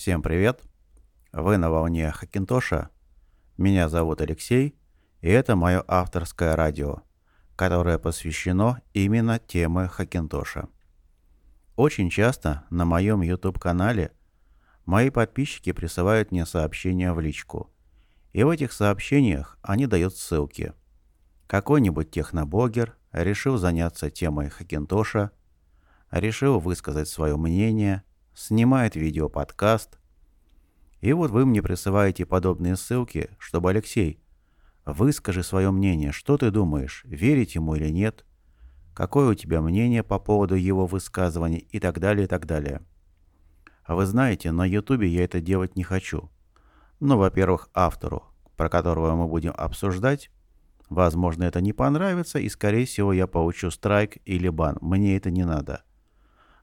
Всем привет! Вы на волне Хакинтоша. Меня зовут Алексей, и это мое авторское радио, которое посвящено именно теме Хакинтоша. Очень часто на моем YouTube-канале мои подписчики присылают мне сообщения в личку, и в этих сообщениях они дают ссылки. Какой-нибудь техноблогер решил заняться темой Хакинтоша, решил высказать свое мнение, снимает видео-подкаст. И вот вы мне присылаете подобные ссылки, чтобы: Алексей, выскажи свое мнение, что ты думаешь, верить ему или нет, какое у тебя мнение по поводу его высказываний и так далее, и так далее. А вы знаете, на YouTube я это делать не хочу. Ну, во-первых, автору, про которого мы будем обсуждать, возможно, это не понравится, и, скорее всего, я получу страйк или бан. Мне это не надо.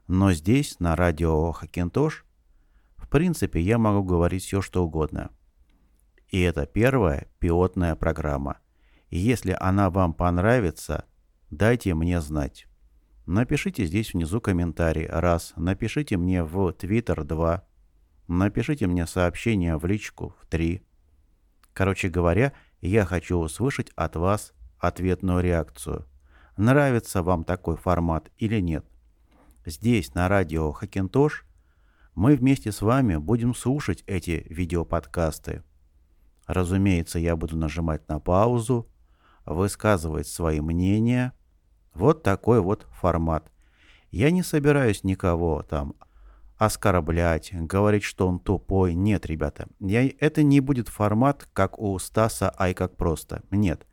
Но здесь, на радио Хакинтош, в принципе, я могу говорить все, что угодно. И это первая пилотная программа. И если она вам понравится, дайте мне знать. Напишите здесь внизу комментарий. Раз. Напишите мне в Twitter. Два. Напишите мне сообщение в личку. Три. Короче говоря, я хочу услышать от вас ответную реакцию. Нравится вам такой формат или нет? Здесь, на радио Хакинтош, мы вместе с вами будем слушать эти видеоподкасты. Разумеется, я буду нажимать на паузу, высказывать свои мнения. Вот такой вот формат. Я не собираюсь никого там оскорблять, говорить, что он тупой. Нет, ребята, это не будет формат, как у Стаса «Ай, как просто». Нет.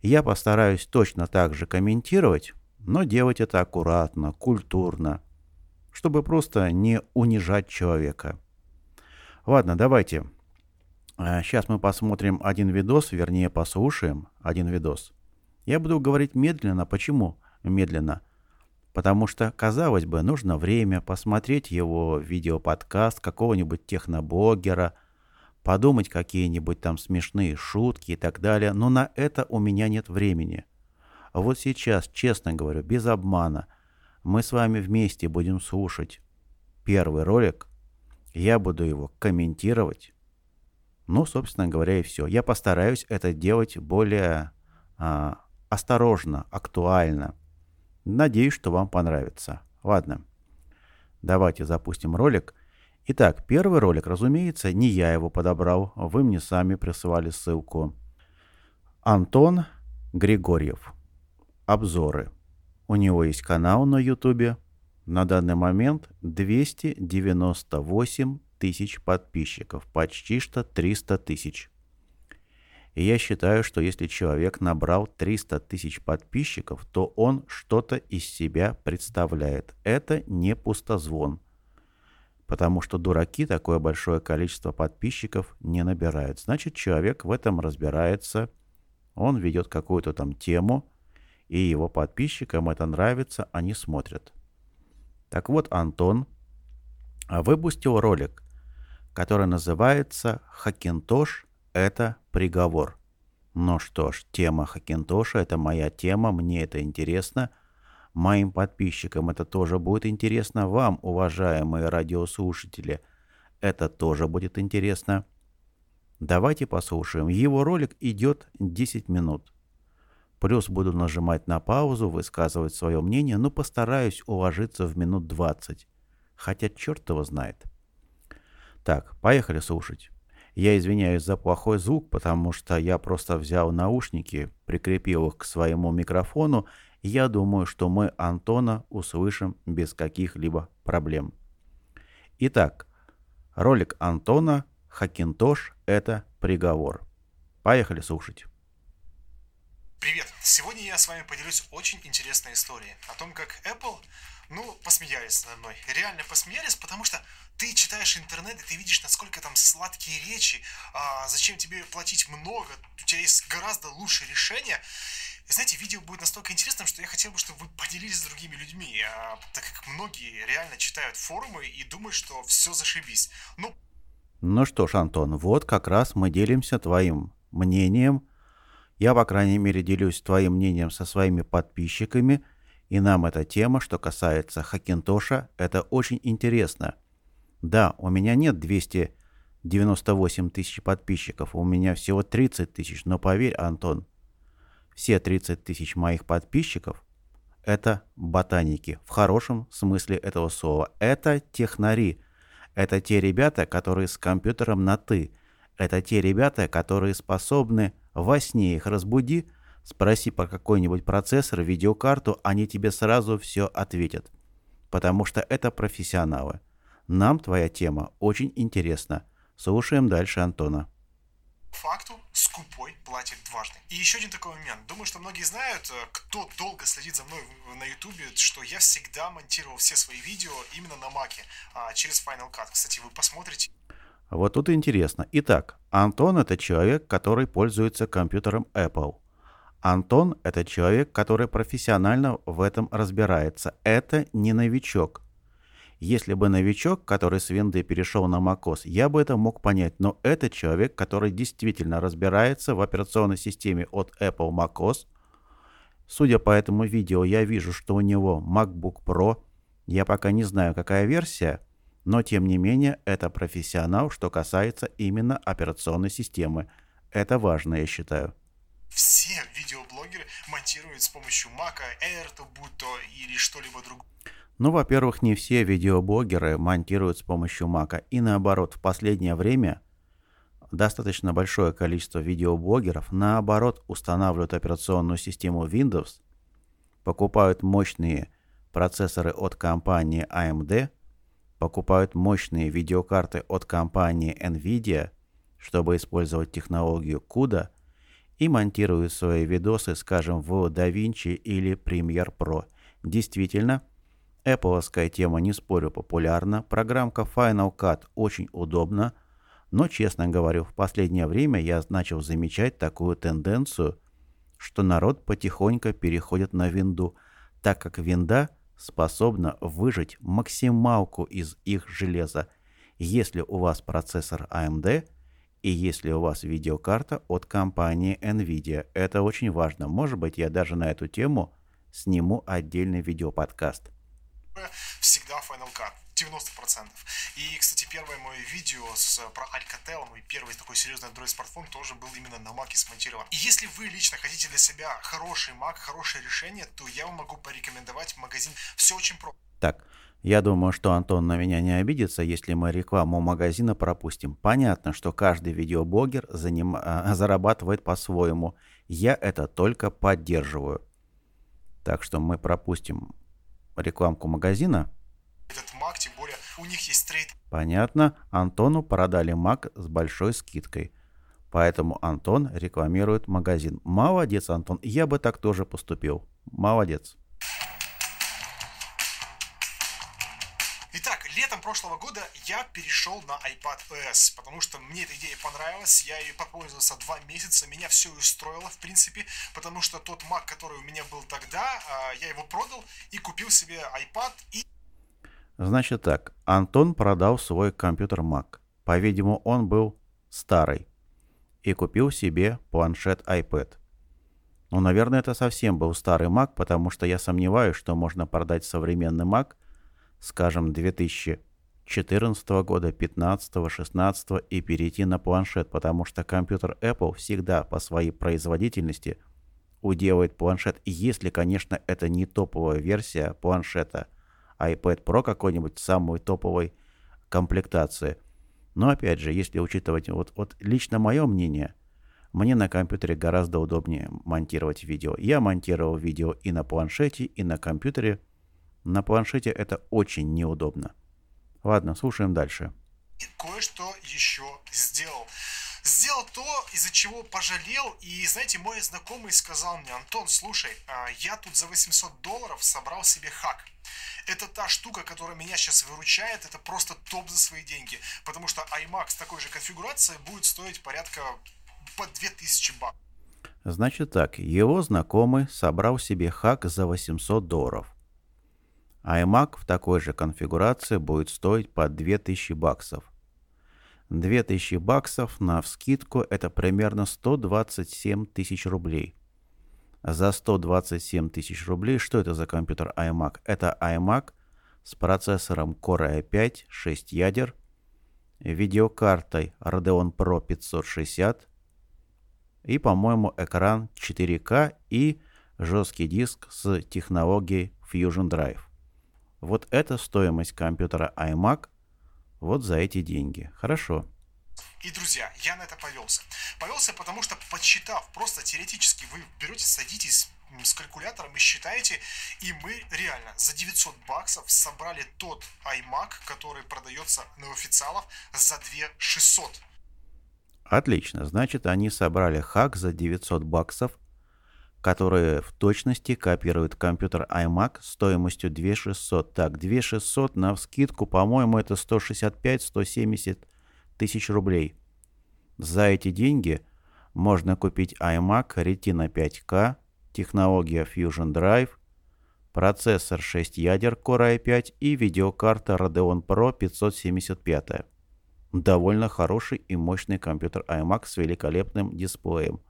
Я постараюсь точно так же комментировать, но делать это аккуратно, культурно, чтобы просто не унижать человека. Ладно, давайте. Сейчас мы посмотрим один видос, вернее послушаем один видос. Я буду говорить медленно. Почему медленно? Потому что, казалось бы, нужно время посмотреть его видеоподкаст какого-нибудь техноблогера, подумать какие-нибудь там смешные шутки и так далее, но на это у меня нет времени. Вот сейчас, честно говорю, без обмана, мы с вами вместе будем слушать первый ролик. Я буду его комментировать. Ну, собственно говоря, и все. Я постараюсь это делать более осторожно, актуально. Надеюсь, что вам понравится. Ладно, давайте запустим ролик. Итак, первый ролик, разумеется, не я его подобрал. Вы мне сами присылали ссылку. Антон Григорьев. Обзоры. У него есть канал на YouTube. На данный момент 298 тысяч подписчиков. Почти что 300 тысяч. И я считаю, что если человек набрал 300 тысяч подписчиков, то он что-то из себя представляет. Это не пустозвон. Потому что дураки такое большое количество подписчиков не набирают. Значит, человек в этом разбирается. Он ведет какую-то там тему. И его подписчикам это нравится, они смотрят. Так вот, Антон выпустил ролик, который называется «Хакинтош – это приговор». Ну что ж, тема Хакинтоша – это моя тема, мне это интересно. Моим подписчикам это тоже будет интересно. Вам, уважаемые радиослушатели, это тоже будет интересно. Давайте послушаем. Его ролик идет 10 минут. Плюс буду нажимать на паузу, высказывать свое мнение, но постараюсь уложиться в минут 20. Хотя черт его знает. Так, поехали слушать. Я извиняюсь за плохой звук, потому что я просто взял наушники, прикрепил их к своему микрофону. Я думаю, что мы Антона услышим без каких-либо проблем. Итак, ролик Антона «Хакинтош – это приговор». Поехали слушать. Привет! Сегодня я с вами поделюсь очень интересной историей о том, как Apple, посмеялись надо мной. Реально посмеялись, потому что ты читаешь интернет, и ты видишь, насколько там сладкие речи, зачем тебе платить много, у тебя есть гораздо лучшие решения. И знаете, видео будет настолько интересным, что я хотел бы, чтобы вы поделились с другими людьми, так как многие реально читают форумы и думают, что все зашибись. Ну что ж, Антон, вот как раз мы делимся твоим мнением. Я, по крайней мере, делюсь твоим мнением со своими подписчиками, и нам эта тема, что касается Хакинтоша, это очень интересно. Да, у меня нет 298 тысяч подписчиков, у меня всего 30 тысяч, но поверь, Антон, все 30 тысяч моих подписчиков – это ботаники, в хорошем смысле этого слова. Это технари, это те ребята, которые с компьютером на «ты», это те ребята, которые способны во сне их разбуди, спроси про какой-нибудь процессор, видеокарту, они тебе сразу все ответят. Потому что это профессионалы. Нам твоя тема очень интересна. Слушаем дальше Антона. По факту скупой платит дважды. И еще один такой момент. Думаю, что многие знают, кто долго следит за мной на Ютубе, что я всегда монтировал все свои видео именно на Маке через Final Cut. Кстати, вы посмотрите. Вот тут интересно. Итак, Антон – это человек, который пользуется компьютером Apple. Антон – это человек, который профессионально в этом разбирается. Это не новичок. Если бы новичок, который с винды перешел на macOS, я бы это мог понять, но это человек, который действительно разбирается в операционной системе от Apple macOS. Судя по этому видео, я вижу, что у него MacBook Pro. Я пока не знаю, какая версия, но тем не менее, это профессионал, что касается именно операционной системы. Это важно, я считаю. Все видеоблогеры монтируют с помощью Mac, Air, будь то или что-либо другое. Ну, во-первых, не все видеоблогеры монтируют с помощью Mac, и наоборот, в последнее время достаточно большое количество видеоблогеров наоборот устанавливают операционную систему Windows, покупают мощные процессоры от компании AMD, покупают мощные видеокарты от компании NVIDIA, чтобы использовать технологию CUDA, и монтируют свои видосы, скажем, в DaVinci или Premiere Pro. Действительно, Appleская тема, не спорю, популярна, программка Final Cut очень удобна, но, честно говорю, в последнее время я начал замечать такую тенденцию, что народ потихоньку переходит на винду, так как винда способна выжать максималку из их железа, если у вас процессор AMD и если у вас видеокарта от компании NVIDIA. Это очень важно. Может быть, я даже на эту тему сниму отдельный видеоподкаст. Всегда Final Cut, 90%. И, кстати, первое мое видео про Alcatel, мой первый такой серьезный Android-смартфон, тоже был именно на Mac смонтирован. И если вы лично хотите для себя хороший Mac, хорошее решение, то я вам могу порекомендовать магазин. Все очень просто. Так, я думаю, что Антон на меня не обидится, если мы рекламу магазина пропустим. Понятно, что каждый видеоблогер зарабатывает по-своему. Я это только поддерживаю. Так что мы пропустим рекламку магазина. Этот Mac, тем более, у них есть трейд. Понятно, Антону продали Mac с большой скидкой. Поэтому Антон рекламирует магазин. Молодец, Антон, я бы так тоже поступил. Молодец. Итак, летом прошлого года я перешел на iPadOS, потому что мне эта идея понравилась, я ее попользовался 2 месяца, меня все устроило, в принципе, потому что тот Mac, который у меня был тогда, я его продал и купил себе iPad. И... Значит так, Антон продал свой компьютер Mac, по-видимому, он был старый, и купил себе планшет iPad. Ну, наверное, это совсем был старый Mac, потому что я сомневаюсь, что можно продать современный Mac, скажем, 2014 года, 2015, 2016 и перейти на планшет, потому что компьютер Apple всегда по своей производительности уделывает планшет. И если, конечно, это не топовая версия планшета iPad Pro какой-нибудь самой топовой комплектации. Но опять же, если учитывать вот лично мое мнение, мне на компьютере гораздо удобнее монтировать видео. Я монтировал видео и на планшете, и на компьютере. На планшете это очень неудобно. Ладно, слушаем дальше. И кое-что еще сделал. Сделал то, из-за чего пожалел, и, знаете, мой знакомый сказал мне: Антон, слушай, я тут за $800 собрал себе хак. Это та штука, которая меня сейчас выручает, это просто топ за свои деньги, потому что iMac с такой же конфигурацией будет стоить порядка по $2000. Значит так, его знакомый собрал себе хак за $800. iMac в такой же конфигурации будет стоить по $2000. $2000 навскидку это примерно 127 тысяч рублей. За 127 тысяч рублей что это за компьютер iMac? Это iMac с процессором Core i5 6 ядер, видеокартой Radeon Pro 560 и, по-моему, экран 4К и жесткий диск с технологией Fusion Drive. Вот это стоимость компьютера iMac вот за эти деньги. Хорошо. И, друзья, я на это повелся. Повелся, потому что, подсчитав, просто теоретически вы берете, садитесь с калькулятором и считаете, и мы реально за $900 собрали тот iMac, который продается на официалов за 2600. Отлично, значит, они собрали хак за $900, которые в точности копируют компьютер iMac стоимостью 2600. Так, 2600 на вскидку, по-моему, это 165-170 тысяч рублей. За эти деньги можно купить iMac Retina 5K, технология Fusion Drive, процессор 6 ядер Core i5 и видеокарта Radeon Pro 575. Довольно хороший и мощный компьютер iMac с великолепным дисплеем.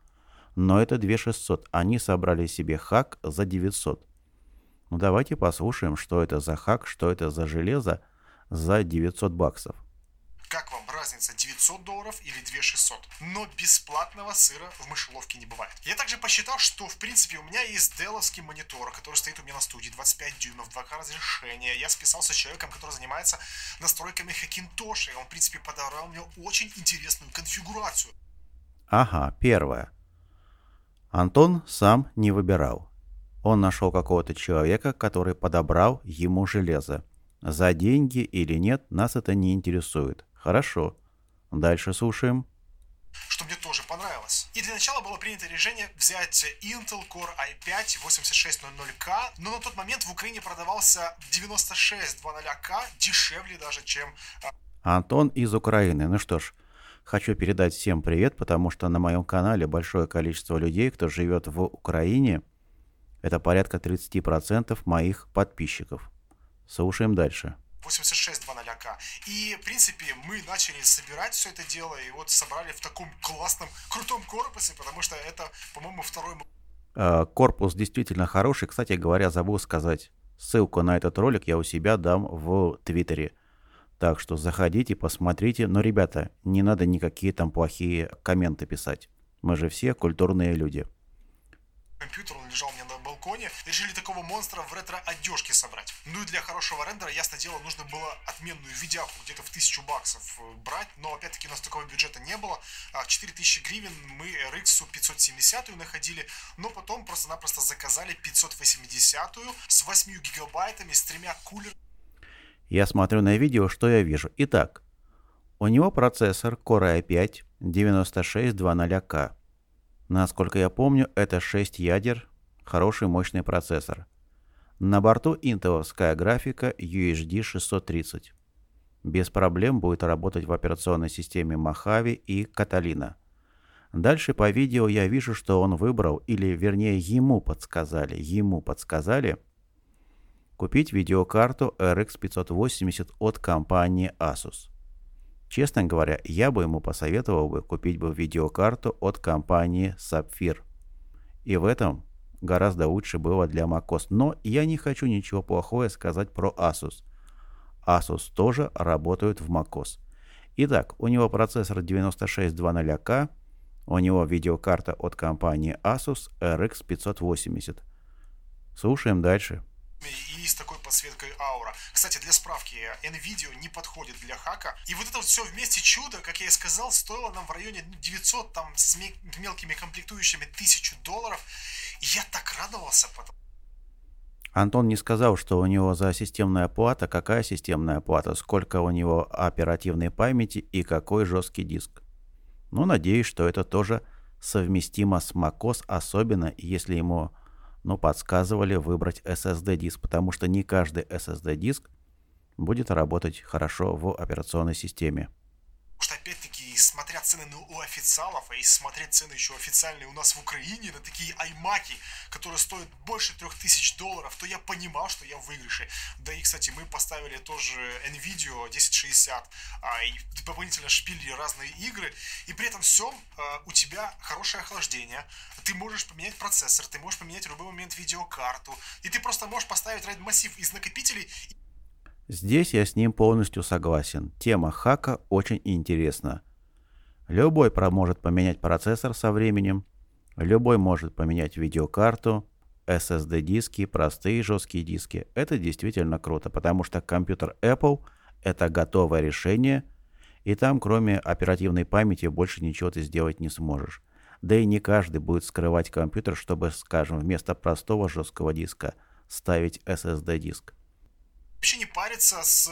Но это 2600. Они собрали себе хак за 900. Ну, давайте послушаем, что это за хак, что это за железо за $900. Как вам разница $900 или 2600? Но бесплатного сыра в мышеловке не бывает. Я также посчитал, что в принципе у меня есть делловский монитор, который стоит у меня на студии, 25 дюймов, 2К разрешения. Я списался с человеком, который занимается настройками Хакинтоша, и он в принципе подобрал мне очень интересную конфигурацию. Ага, первое. Антон сам не выбирал. Он нашел какого-то человека, который подобрал ему железо. За деньги или нет, нас это не интересует. Хорошо. Дальше слушаем. Что мне тоже понравилось. И для начала было принято решение взять Intel Core i5-9600K, но на тот момент в Украине продавался 9600K, дешевле даже, чем... Антон из Украины. Ну что ж, хочу передать всем привет, потому что на моем канале большое количество людей, кто живет в Украине. Это порядка 30% моих подписчиков. Слушаем дальше. 8600К. И, в принципе, мы начали собирать все это дело, и вот собрали в таком классном, крутом корпусе, потому что это, по-моему, второй... Корпус действительно хороший. Кстати говоря, забыл сказать, ссылку на этот ролик я у себя дам в Твиттере. Так что заходите, посмотрите. Но, ребята, не надо никакие там плохие комменты писать. Мы же все культурные люди. Компьютер, он лежал у меня на балконе, решили такого монстра в ретро-одежке собрать. Ну и для хорошего рендера, ясно дело, нужно было отменную видяху где-то в $1000 брать, но опять-таки у нас такого бюджета не было. 4000 гривен мы RX 570 находили, но потом просто-напросто заказали 580 с 8 гигабайтами, с 3 кулерами. Я смотрю на видео, что я вижу. Итак, у него процессор Core i5 9600K. Насколько я помню, это 6 ядер, хороший мощный процессор. На борту интеловская графика UHD 630. Без проблем будет работать в операционной системе Mojave и Catalina. Дальше по видео я вижу, что он выбрал, или вернее ему подсказали, купить видеокарту RX 580 от компании Asus. Честно говоря, я бы ему посоветовал купить видеокарту от компании Sapphire. И в этом гораздо лучше было для macOS. Но я не хочу ничего плохого сказать про Asus. Asus тоже работают в macOS. Итак, у него процессор 9600K, у него видеокарта от компании Asus RX 580. Слушаем дальше. И с такой подсветкой аура. Кстати, для справки, NVIDIA не подходит для хака. И вот это вот все вместе чудо, как я и сказал, стоило нам в районе 900, там с мелкими комплектующими $1000. И я так радовался потом. Антон не сказал, что у него за системная плата, какая системная плата, сколько у него оперативной памяти и какой жесткий диск. Но надеюсь, что это тоже совместимо с macOS, особенно если ему... но подсказывали выбрать SSD-диск, потому что не каждый SSD-диск будет работать хорошо в операционной системе. Потому что, опять-таки, смотря цены у официалов, и смотря цены еще официальные у нас в Украине на такие iMac'и, которые стоят больше $3000, то я понимал, что я в выигрыше. Да и, кстати, мы поставили тоже NVIDIA 1060, и дополнительно шпилили разные игры, и при этом всем у тебя хорошее охлаждение, ты можешь поменять процессор, ты можешь поменять в любой момент видеокарту, и ты просто можешь поставить массив из накопителей. Здесь я с ним полностью согласен. Тема хака очень интересна. Любой может поменять процессор со временем, любой может поменять видеокарту, SSD-диски, простые жесткие диски. Это действительно круто, потому что компьютер Apple — это готовое решение, и там кроме оперативной памяти больше ничего ты сделать не сможешь. Да и не каждый будет скрывать компьютер, чтобы, скажем, вместо простого жесткого диска ставить SSD-диск. Вообще не париться с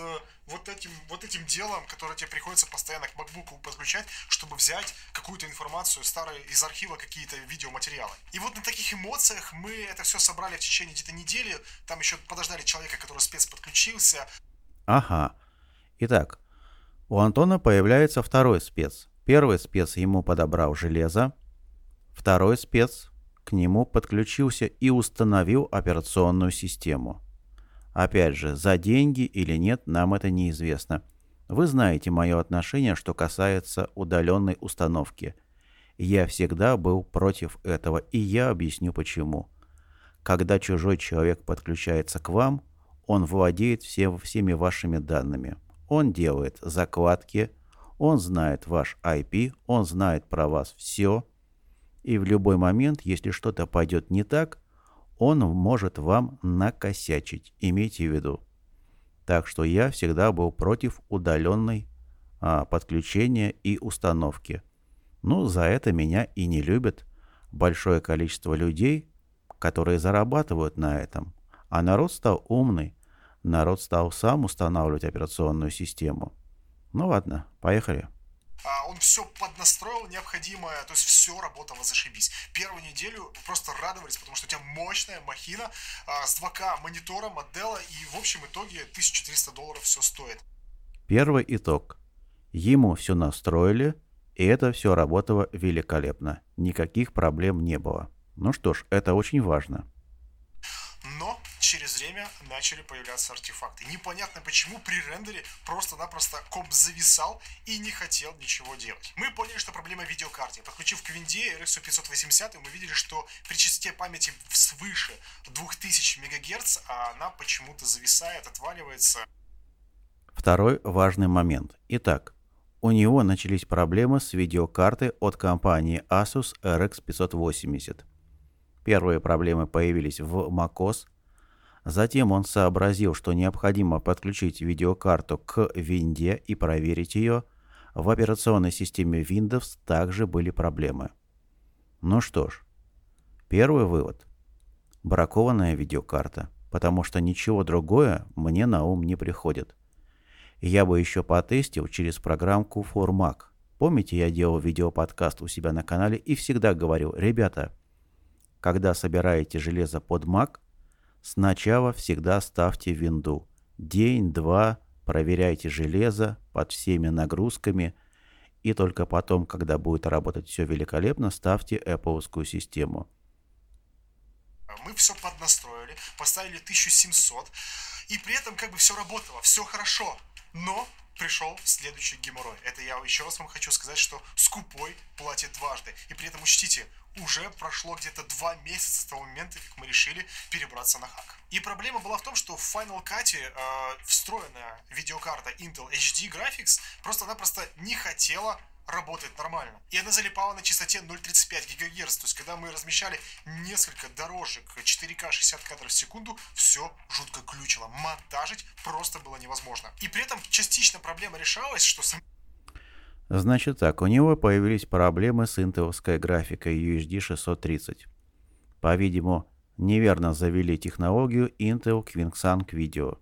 вот этим делом, которое тебе приходится постоянно к MacBook подключать, чтобы взять какую-то информацию старую из архива, какие-то видеоматериалы. И вот на таких эмоциях мы это все собрали в течение где-то недели. Там еще подождали человека, который спецподключился. Ага. Итак, у Антона появляется второй спец. Первый спец ему подобрал железо. Второй спец к нему подключился и установил операционную систему. Опять же, за деньги или нет, нам это неизвестно. Вы знаете мое отношение, что касается удаленной установки. Я всегда был против этого, и я объясню почему. Когда чужой человек подключается к вам, он владеет всеми вашими данными. Он делает закладки, он знает ваш IP, он знает про вас все. И в любой момент, если что-то пойдет не так, он может вам накосячить, имейте в виду. Так что я всегда был против удаленной подключения и установки. Ну, за это меня и не любят большое количество людей, которые зарабатывают на этом. А народ стал умный, народ стал сам устанавливать операционную систему. Ну ладно, поехали. Он все поднастроил необходимое, то есть все работало зашибись. Первую неделю просто радовались, потому что у тебя мощная махина с 2К монитором от Dell, и в общем итоге $1300 все стоит. Первый итог. Ему все настроили, и это все работало великолепно. Никаких проблем не было. Ну что ж, это очень важно. Но через время начали появляться артефакты. Непонятно почему при рендере просто-напросто комп зависал и не хотел ничего делать. Мы поняли, что проблема в видеокарте. Подключив к винде RX 580, мы видели, что при частоте памяти свыше 2000 МГц она почему-то зависает, отваливается. Второй важный момент. Итак, у него начались проблемы с видеокартой от компании Asus RX 580. Первые проблемы появились в macOS. Затем он сообразил, что необходимо подключить видеокарту к винде и проверить ее. В операционной системе Windows также были проблемы. Ну что ж, первый вывод. Бракованная видеокарта, потому что ничего другое мне на ум не приходит. Я бы еще потестил через программку For Mac. Помните, я делал видеоподкаст у себя на канале и всегда говорил: ребята, когда собираете железо под Mac, сначала всегда ставьте винду. День-два проверяйте железо под всеми нагрузками. И только потом, когда будет работать все великолепно, ставьте Apple-овскую систему. Мы все поднастроили, поставили 1700. И при этом как бы все работало, все хорошо. Но пришел следующий геморрой. Это я еще раз вам хочу сказать, что скупой платит дважды. И при этом учтите, уже прошло где-то 2 месяца с того момента, как мы решили перебраться на хак. И проблема была в том, что в Final Cut встроенная видеокарта Intel HD Graphics просто-напросто не хотела работать нормально. И она залипала на частоте 0,35 ГГц. То есть, когда мы размещали несколько дорожек 4К 60 кадров в секунду, все жутко глючило. Монтажить просто было невозможно. И при этом частично проблема решалась, что... Значит так, у него появились проблемы с интеловской графикой UHD 630. По-видимому, неверно завели технологию Intel Quick Sync Video.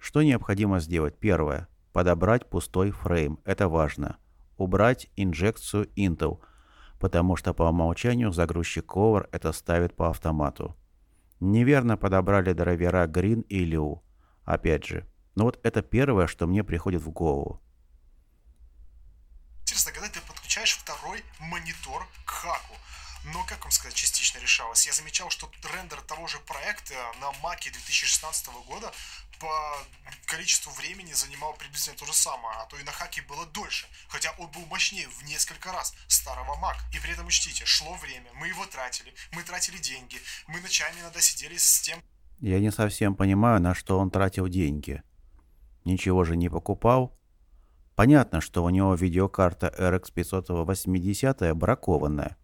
Что необходимо сделать? Первое. Подобрать пустой фрейм. Это важно. Убрать инжекцию Intel, потому что по умолчанию загрузчик Clover это ставит по автомату. Неверно подобрали драйвера Green и Liu. Опять же, но вот это первое, что мне приходит в голову. Интересно, когда ты подключаешь второй монитор к хаку. Но, как вам сказать, частично решалось. Я замечал, что рендер того же проекта на Mac'е 2016 года по количеству времени занимал приблизительно то же самое, а то и на хаке было дольше. Хотя он был мощнее в несколько раз старого Mac. И при этом учтите, шло время, мы его тратили, мы тратили деньги, мы ночами иногда сидели с тем... Я не совсем понимаю, на что он тратил деньги. ничего же не покупал. Понятно, что у него видеокарта RX 580 бракованная.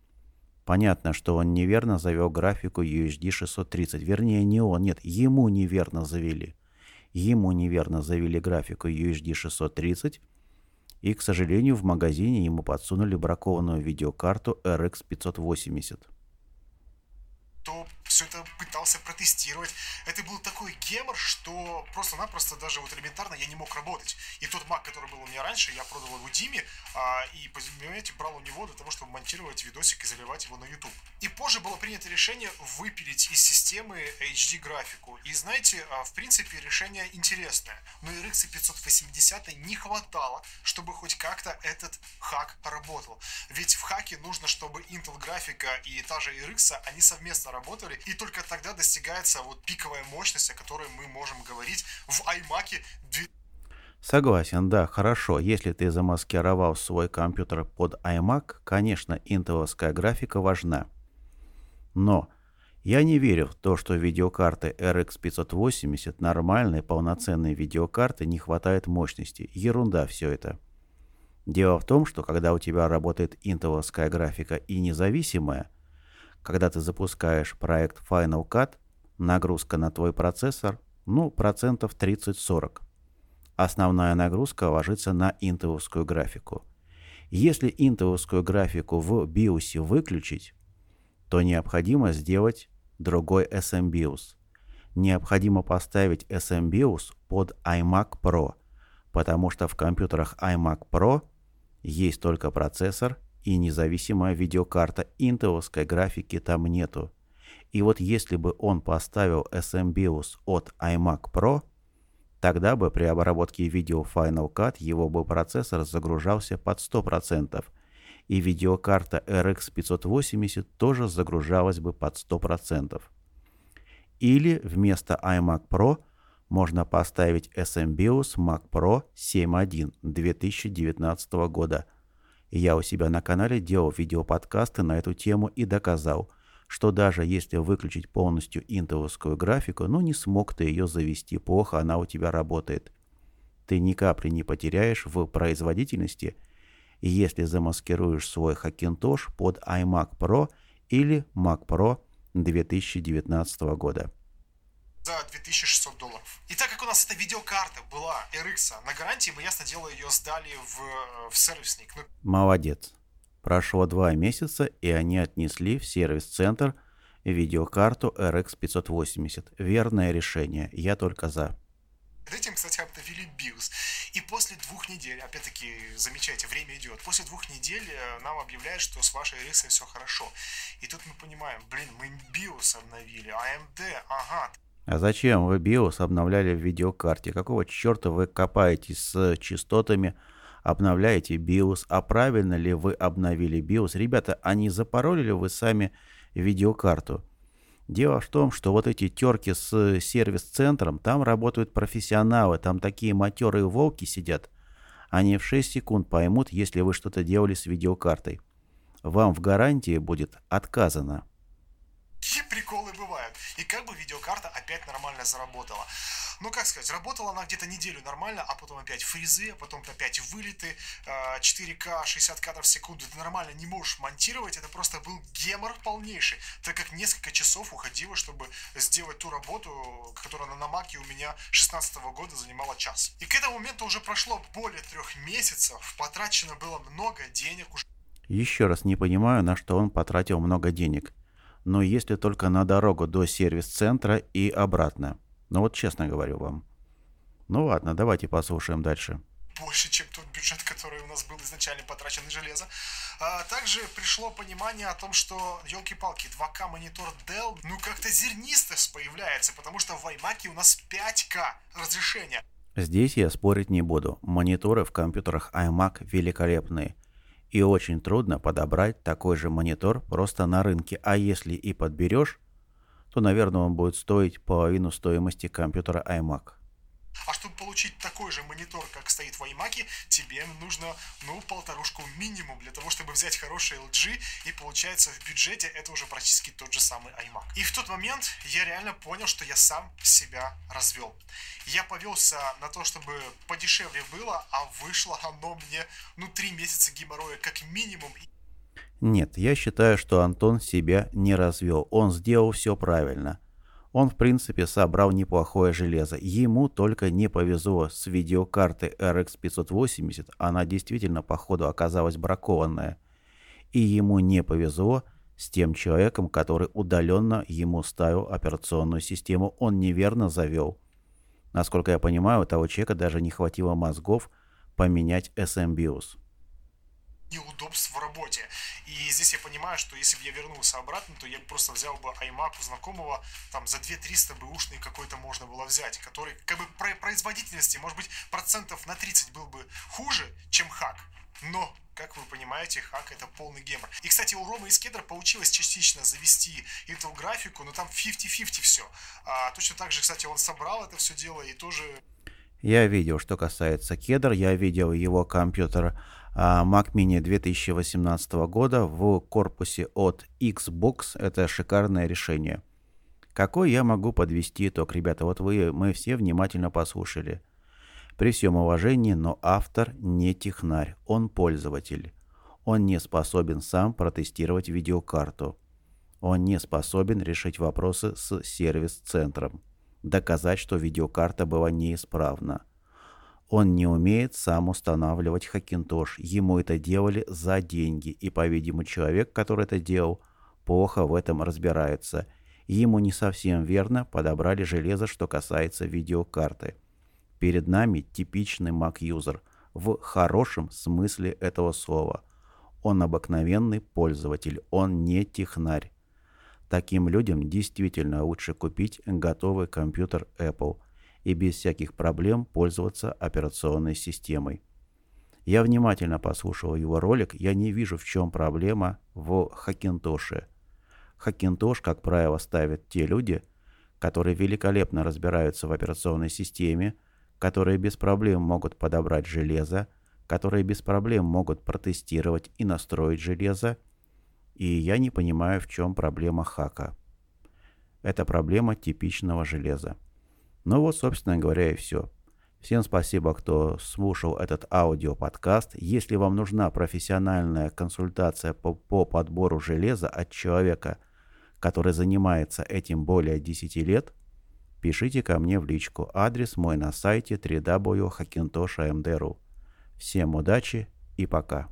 Понятно, что он неверно завел графику UHD 630. Вернее, не он, нет, ему неверно завели. Ему неверно завели графику UHD 630. И, к сожалению, в магазине ему подсунули бракованную видеокарту RX 580. Кто все это пытался протестировать, это был такой гемор, что просто-напросто даже вот элементарно я не мог работать. И тот Mac, который был у меня раньше, я продал его Диме, и, понимаете, брал у него для того, чтобы монтировать видосик и заливать его на YouTube. И позже было принято решение выпилить из системы HD-графику. И, знаете, в принципе, решение интересное, но RX 580 не хватало, чтобы хоть как-то этот хак работал. Ведь в хаке нужно, чтобы Intel-графика и та же RX, они совместно работали, и только тогда достигается вот пиковая мощность, о которой мы можем говорить в iMac'е. Согласен, да, хорошо. Если ты замаскировал свой компьютер под iMac, конечно, интеловская графика важна. Но я не верю в то, что видеокарты RX 580, нормальной, полноценной видеокарты, не хватает мощности. Ерунда все это. Дело в том, что когда у тебя работает интеловская графика и независимая, когда ты запускаешь проект Final Cut, нагрузка на твой процессор, ну, процентов 30-40. Основная нагрузка ложится на интеловскую графику. Если интеловскую графику в BIOS выключить, то необходимо сделать другой SMBIOS. Необходимо поставить SMBIOS под iMac Pro, потому что в компьютерах iMac Pro есть только процессор, и независимая видеокарта, интеловской графики там нету. И вот если бы он поставил SMBIOS от iMac Pro, тогда бы при обработке видео Final Cut его бы процессор загружался под 100%, и видеокарта RX 580 тоже загружалась бы под 100%. Или вместо iMac Pro можно поставить SMBIOS Mac Pro 7.1 2019 года. Я у себя на канале делал видеоподкасты на эту тему и доказал, что даже если выключить полностью интеловскую графику, ну не смог ты ее завести, плохо она у тебя работает. Ты ни капли не потеряешь в производительности, если замаскируешь свой Хакинтош под iMac Pro или Mac Pro 2019 года. За $2600. И так как у нас эта видеокарта была RX, на гарантии мы, ясно дело, ее сдали в сервисник. Молодец. Прошло 2 месяца, и они отнесли в сервис-центр видеокарту RX 580. Верное решение. Я только за. Этим, кстати, обновили BIOS. И после 2 недель, опять-таки, замечайте, время идет, после 2 недель нам объявляют, что с вашей RX все хорошо. И тут мы понимаем, блин, мы BIOS обновили, AMD, ага. А зачем вы BIOS обновляли в видеокарте? Какого черта вы копаетесь с частотами, обновляете BIOS? А правильно ли вы обновили BIOS? Ребята, а не запаролили вы сами видеокарту? Дело в том, что вот эти терки с сервис-центром, там работают профессионалы, там такие матерые волки сидят. Они в 6 секунд поймут, если вы что-то делали с видеокартой. Вам в гарантии будет отказано. Какие приколы бывают. И как бы видеокарта опять нормально заработала. Ну, как сказать, работала она где-то неделю нормально, а потом опять фризы, а потом опять вылеты, 4К, 60 кадров в секунду. Ты нормально не можешь монтировать, это просто был гемор полнейший, так как несколько часов уходило, чтобы сделать ту работу, которая на Маке у меня 16 года занимала час. И к этому моменту уже прошло более 3 месяцев, потрачено было много денег. Еще раз не понимаю, на что он потратил много денег. Но если только на дорогу до сервис-центра и обратно. Ну вот честно говорю вам. Ну ладно, давайте послушаем дальше. Больше, чем тот бюджет, который у нас был изначально потрачен на железо. А также пришло понимание о том, что, елки-палки, 2К монитор Dell, ну как-то зернистость появляется, потому что в iMac'е у нас 5К разрешение. Здесь я спорить не буду. Мониторы в компьютерах iMac великолепные. И очень трудно подобрать такой же монитор просто на рынке. А если и подберешь, то, наверное, он будет стоить половину стоимости компьютера iMac. А чтобы получить получить такой же монитор, как стоит в iMac, тебе нужно, ну, 1,5 минимум для того, чтобы взять хороший LG, и получается в бюджете это уже практически тот же самый iMac. И в тот момент я реально понял, что я сам себя развел. Я повелся на то, чтобы подешевле было, а вышло оно мне, ну, 3 месяца геморроя как минимум. Нет, я считаю, что Антон себя не развел. Он сделал все правильно. Он, в принципе, собрал неплохое железо. Ему только не повезло с видеокарты RX 580. Она действительно, походу, оказалась бракованная. И ему не повезло с тем человеком, который удаленно ему ставил операционную систему. Он неверно завел. Насколько я понимаю, у того человека даже не хватило мозгов поменять SMBIOS. Неудобств в работе. И здесь я понимаю, что если бы я вернулся обратно, то я бы просто взял бы iMac у знакомого, там за 2-300 бы ушный какой-то можно было взять, который как бы производительности, может быть, 30% был бы хуже, чем хак. Но, как вы понимаете, хак — это полный гемор. И, кстати, у Ромы из Кедра получилось частично завести эту графику, но там 50-50 все. А точно так же, кстати, он собрал это все дело и тоже... Я видел, что касается Кедра, я видел его компьютер Mac Mini 2018 года в корпусе от Xbox. Это шикарное решение. Какой я могу подвести итог, ребята? Вот мы все внимательно послушали. При всем уважении, но автор не технарь, он пользователь. Он не способен сам протестировать видеокарту. Он не способен решить вопросы с сервис-центром. Доказать, что видеокарта была неисправна. Он не умеет сам устанавливать Хакинтош. Ему это делали за деньги. И, по-видимому, человек, который это делал, плохо в этом разбирается. Ему не совсем верно подобрали железо, что касается видеокарты. Перед нами типичный Mac-юзер. В хорошем смысле этого слова. Он обыкновенный пользователь. Он не технарь. Таким людям действительно лучше купить готовый компьютер Apple и без всяких проблем пользоваться операционной системой. Я внимательно послушал его ролик, я не вижу, в чем проблема в Хакинтоше. Хакинтош, как правило, ставят те люди, которые великолепно разбираются в операционной системе, которые без проблем могут подобрать железо, которые без проблем могут протестировать и настроить железо. И я не понимаю, в чем проблема хака. Это проблема типичного железа. Ну вот, собственно говоря, и все. Всем спасибо, кто слушал этот аудиоподкаст. Если вам нужна профессиональная консультация по подбору железа от человека, который занимается этим более 10 лет, пишите ко мне в личку. Адрес мой на сайте www.hakintosh.md.ru. Всем удачи и пока.